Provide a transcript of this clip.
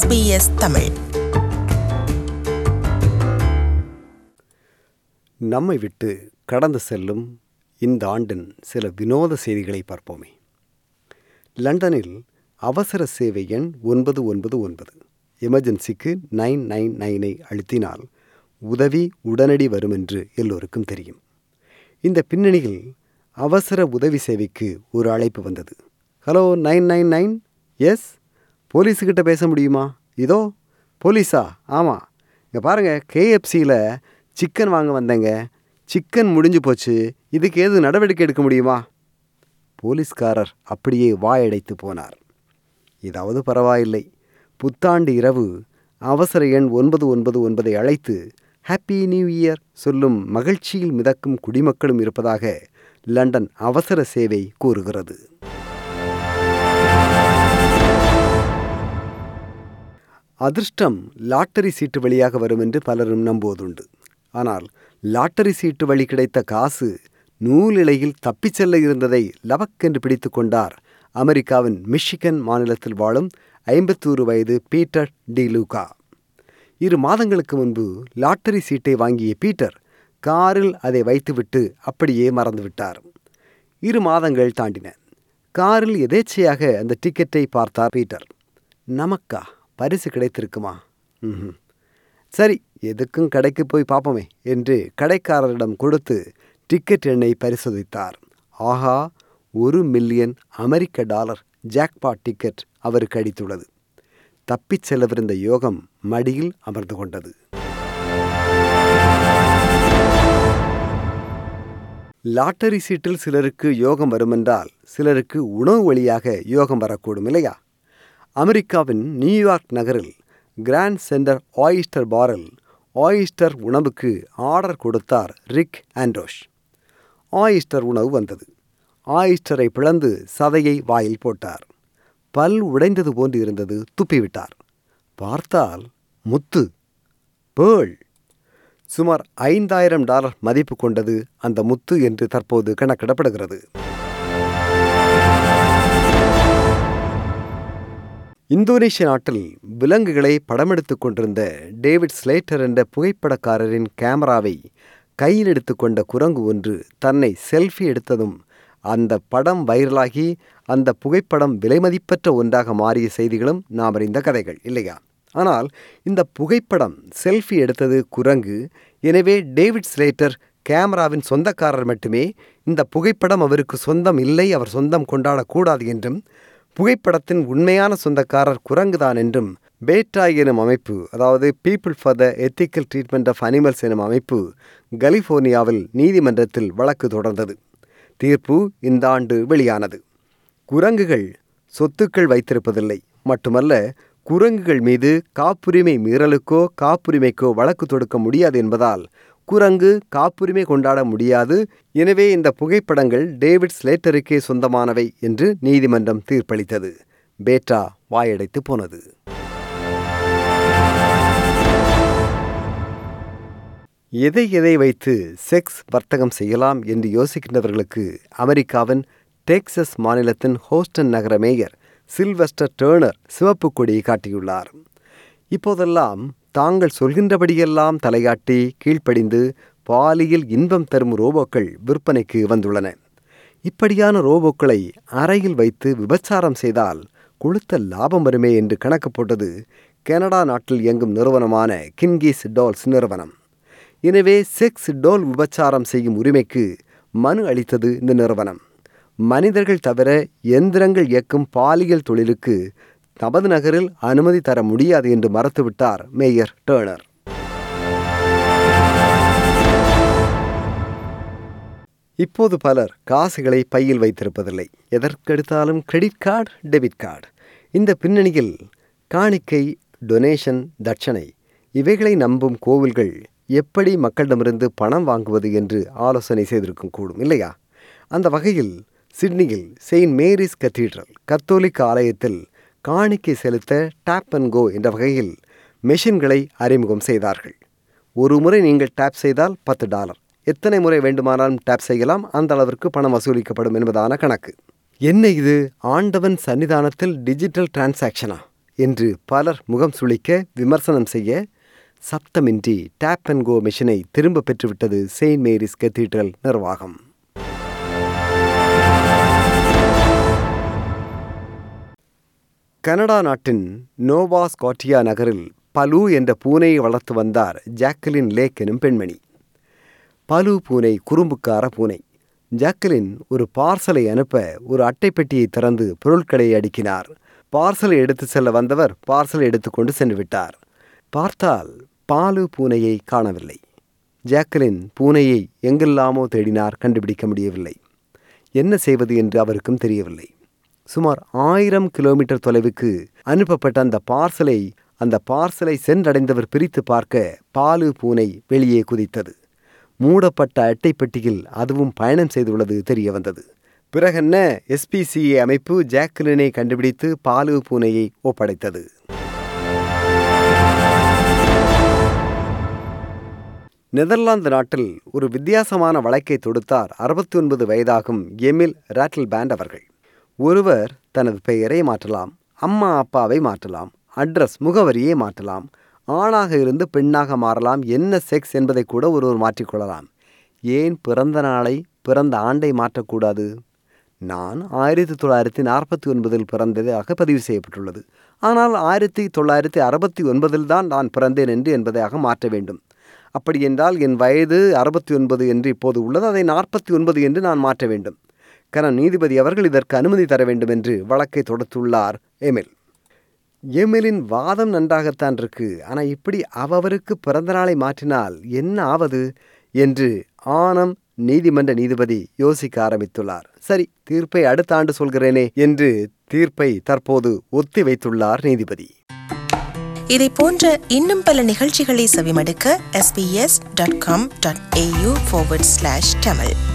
SBS Tamil. நம்மை விட்டு கடந்து செல்லும் இந்த ஆண்டின் சில வினோத செய்திகளை பார்ப்போமே. லண்டனில் அவசர சேவை எண் 999 எமர்ஜென்சிக்கு 999-ஐ அழுத்தினால் உதவி உடனடி வரும் என்று எல்லோருக்கும் தெரியும். இந்த பின்னணியில் அவசர உதவி சேவைக்கு ஒரு அழைப்பு வந்தது. ஹலோ 999, எஸ் போலீஸுக்கிட்ட பேச முடியுமா? இதோ போலீஸா? ஆமாம், இங்கே பாருங்கள், KFCயில் சிக்கன் வாங்க வந்தேங்க, சிக்கன் முடிஞ்சு போச்சு, இதுக்கு ஏது நடவடிக்கை எடுக்க முடியுமா? போலீஸ்காரர் அப்படியே வாயடைத்து போனார். இதாவது பரவாயில்லை, புத்தாண்டு இரவு அவசர எண் 999-ஐ அழைத்து ஹாப்பி நியூ இயர் சொல்லும் மகிழ்ச்சியில் மிதக்கும் குடிமக்களும் இருப்பதாக லண்டன் அவசர சேவை கூறுகிறது. அதிர்ஷ்டம் லாட்டரி சீட்டு வழியாக வரும் என்று பலரும் நம்புவதுண்டு. ஆனால் லாட்டரி சீட்டு வழி கிடைத்த காசு நூலிலையில் தப்பிச் செல்ல இருந்ததை லவக்கென்று பிடித்து கொண்டார் அமெரிக்காவின் மிஷிகன் மாநிலத்தில் வாழும் 51 வயது பீட்டர் டி லூகா. 2 மாதங்களுக்கு முன்பு லாட்டரி சீட்டை வாங்கிய பீட்டர் காரில் அதை வைத்துவிட்டு அப்படியே மறந்துவிட்டார். 2 மாதங்கள் தாண்டின. காரில் எதேச்சையாக அந்த டிக்கெட்டை பார்த்தார் பீட்டர். நமக்கா பரிசு கிடைத்திருக்குமா? சரி, எதுக்கும் கடைக்கு போய் பார்ப்போமே என்று கடைக்காரரிடம் கொடுத்து டிக்கெட் எண்ணை பரிசோதித்தார். ஆஹா, $1 மில்லியன் ஜாக்பாட் டிக்கெட் அவருக்கு அடித்துள்ளது. தப்பிச் செல்லவிருந்த யோகம் மடியில் அமர்ந்து கொண்டது. லாட்டரி சீட்டில் சிலருக்கு யோகம் வருமென்றால் சிலருக்கு உணவு வழியாக யோகம் வரக்கூடும் இல்லையா? அமெரிக்காவின் நியூயார்க் நகரில் கிராண்ட் சென்டர் ஆயிஸ்டர் பாரில் ஆயிஸ்டர் உணவுக்கு ஆர்டர் கொடுத்தார் ரிக் ஆண்ட்ரோஷ். ஆயிஸ்டர் உணவு வந்தது. ஆயிஸ்டரை பிளந்து சதையை வாயில் போட்டார். பல் உடைந்தது போன்று இருந்தது. துப்பிவிட்டார். பார்த்தால் முத்து, பேர்ல். சுமார் $5,000 மதிப்பு கொண்டது அந்த முத்து என்று தற்போது கணக்கிடப்படுகிறது. இந்தோனேஷிய நாட்டில் விலங்குகளை படமெடுத்துக் கொண்டிருந்த டேவிட் ஸ்லேட்டர் என்ற புகைப்படக்காரரின் கேமராவை கையில் எடுத்துக்கொண்ட குரங்கு ஒன்று தன்னை செல்ஃபி எடுத்ததும் அந்த படம் வைரலாகி அந்த புகைப்படம் விலைமதிப்பற்ற ஒன்றாக மாறிய செய்திகளும் நாம் அறிந்த கதைகள் இல்லையா? ஆனால் இந்த புகைப்படம் செல்ஃபி எடுத்தது குரங்கு. எனவே டேவிட் ஸ்லேட்டர் கேமராவின் சொந்தக்காரர் மட்டுமே. இந்த புகைப்படம் அவருக்கு சொந்தம் இல்லை, அவர் சொந்தம் கொண்டாடக்கூடாது என்றும் புகைப்படத்தின் உண்மையான சொந்தக்காரர் குரங்குதான் என்றும் பேட்டா எனும் அமைப்பு, அதாவது people for the ethical treatment of animals எனும் அமைப்பு கலிஃபோர்னியாவில் நீதிமன்றத்தில் வழக்கு தொடர்ந்தது. தீர்ப்பு இந்த ஆண்டு வெளியானது. குரங்குகள் சொத்துக்கள் வைத்திருப்பதில்லை மட்டுமல்ல, குரங்குகள் மீது காப்புரிமை மீறலுக்கோ காப்புரிமைக்கோ வழக்கு தொடுக்க முடியாது என்பதால் குரங்கு காப்புரிமை கொண்டாட முடியாது. எனவே இந்த புகைப்படங்கள் டேவிட் ஸ்லேட்டருக்கே சொந்தமானவை என்று நீதிமன்றம் தீர்ப்பளித்தது. பேட்டா வாயடைத்து போனது. எதை எதை வைத்து செக்ஸ் வர்த்தகம் செய்யலாம் என்று யோசிக்கின்றவர்களுக்கு அமெரிக்காவின் டெக்சஸ் மாநிலத்தின் ஹோஸ்டன் நகர மேயர் சில்வெஸ்டர் டேர்னர் சிவப்பு கொடியை காட்டியுள்ளார். இப்போதெல்லாம் தாங்கள் சொல்கின்றபடியெல்லாம் தலையாட்டி கீழ்ப்படிந்து பாலியல் இன்பம் தரும் ரோபோக்கள் விற்பனைக்கு வந்துள்ளன. இப்படியான ரோபோக்களை அறையில் வைத்து விபச்சாரம் செய்தால் கொழுத்த லாபம் வருமே என்று கணக்கு போட்டது கனடா நாட்டில் இயங்கும் நிறுவனமான கின்கி டால்ஸ் நிறுவனம். எனவே செக்ஸ் டோல் விபச்சாரம் செய்யும் உரிமைக்கு மனு அளித்தது இந்த நிறுவனம். மனிதர்கள் தவிர எந்திரங்கள் இயக்கும் பாலியல் தொழிலுக்கு நமது நகரில் அனுமதி தர முடியாது என்று மறுத்துவிட்டார் மேயர் டேர்னர். இப்போது பலர் காசுகளை பையில் வைத்திருப்பதில்லை. எதற்கெடுத்தாலும் கிரெடிட் கார்டு, டெபிட் கார்டு. இந்த பின்னணியில் காணிக்கை, டொனேஷன், தட்சணை இவைகளை நம்பும் கோவில்கள் எப்படி மக்களிடமிருந்து பணம் வாங்குவது என்று ஆலோசனை செய்திருக்கும் கூடும் இல்லையா? அந்த வகையில் சிட்னியில் செயின்ட் மேரிஸ் கத்தீட்ரல் கத்தோலிக்க ஆலயத்தில் காணிக்கை செலுத்த டேப் அண்ட் கோ என்ற வகையில் மெஷின்களை அறிமுகம் செய்தார்கள். ஒரு முறை நீங்கள் டேப் செய்தால் $10. எத்தனை முறை வேண்டுமானாலும் டேப் செய்யலாம். அந்த அளவிற்கு பணம் வசூலிக்கப்படும் என்பதான கணக்கு. என்ன இது, ஆண்டவன் சன்னிதானத்தில் டிஜிட்டல் டிரான்சாக்ஷனா? என்று பலர் முகம் சுளிக்க விமர்சனம் செய்ய சப்தமின்றி டேப் அண்ட் கோ மிஷினை திரும்ப பெற்றுவிட்டது செயின்ட் மேரிஸ் கத்தீட்ரல் நிர்வாகம். கனடா நாட்டின் நோவா ஸ்காட்டியா நகரில் பலு என்ற பூனையை வளர்த்து வந்தார் ஜாக்கலின் லேக் எனும் பெண்மணி. பலு பூனை குறும்புக்கார பூனை. ஜாக்கலின் ஒரு பார்சலை அனுப்ப ஒரு அட்டைப்பெட்டியை திறந்து பொருட்களை அடுக்கினார். பார்சலை எடுத்து செல்ல வந்தவர் பார்சலை எடுத்துக்கொண்டு சென்று விட்டார். பார்த்தால் பாலு பூனையை காணவில்லை. ஜாக்கலின் பூனையை எங்கெல்லாமோ தேடினார், கண்டுபிடிக்க முடியவில்லை. என்ன செய்வது என்று அவருக்கும் தெரியவில்லை. சுமார் 1000 கிலோமீட்டர் தொலைவுக்கு அனுப்பப்பட்ட அந்த பார்சலை சென்றடைந்தவர் பிரித்து பார்க்க பாலு பூனை வெளியே குதித்தது. மூடப்பட்ட அட்டைப்பெட்டியில் அதுவும் பயணம் செய்துள்ளது தெரிய வந்தது. பிறகென்ன, SPCA அமைப்பு ஜாக்கலினை கண்டுபிடித்து பாலு பூனையை ஒப்படைத்தது. நெதர்லாந்து நாட்டில் ஒரு வித்தியாசமான வழக்கை தொடுத்தார் 69 வயதாகும் எமில் ராட்டில்பேண்ட் அவர்கள். ஒருவர் தனது பெயரை மாற்றலாம், அம்மா அப்பாவை மாற்றலாம், அட்ரஸ் முகவரியை மாற்றலாம், ஆணாக இருந்து பெண்ணாக மாறலாம், என்ன செக்ஸ் என்பதை கூட ஒருவர் மாற்றிக்கொள்ளலாம். ஏன் பிறந்த நாளை பிறந்த ஆண்டை மாற்றக்கூடாது? நான் 1949 பிறந்ததாக பதிவு செய்யப்பட்டுள்ளது, ஆனால் 1969 தான் நான் பிறந்தேன் என்று என்பதாக மாற்ற வேண்டும். அப்படியென்றால் என் வயது 69 என்று இப்போது உள்ளது, அதை 49 என்று நான் மாற்ற வேண்டும். கனடா நீதிபதி அவர்கள் இதற்கு அனுமதி தர வேண்டும் என்று வழக்கை தொடுத்துள்ளார் எமில். எமிலின் வாதம் நன்றாகத்தான் இருக்கு, ஆனால் இப்படி அவருக்கு பிறந்தநாளை மாற்றினால் என்ன ஆவது என்று ஆனம் நீதிமன்ற நீதிபதி யோசிக்க ஆரம்பித்துள்ளார். சரி, தீர்ப்பை அடுத்த ஆண்டு சொல்கிறேனே என்று தீர்ப்பை தற்போது ஒத்தி வைத்துள்ளார் நீதிபதி. இதை போன்ற இன்னும் பல நிகழ்ச்சிகளை செவிமடுக்க sbs.com.au/tamil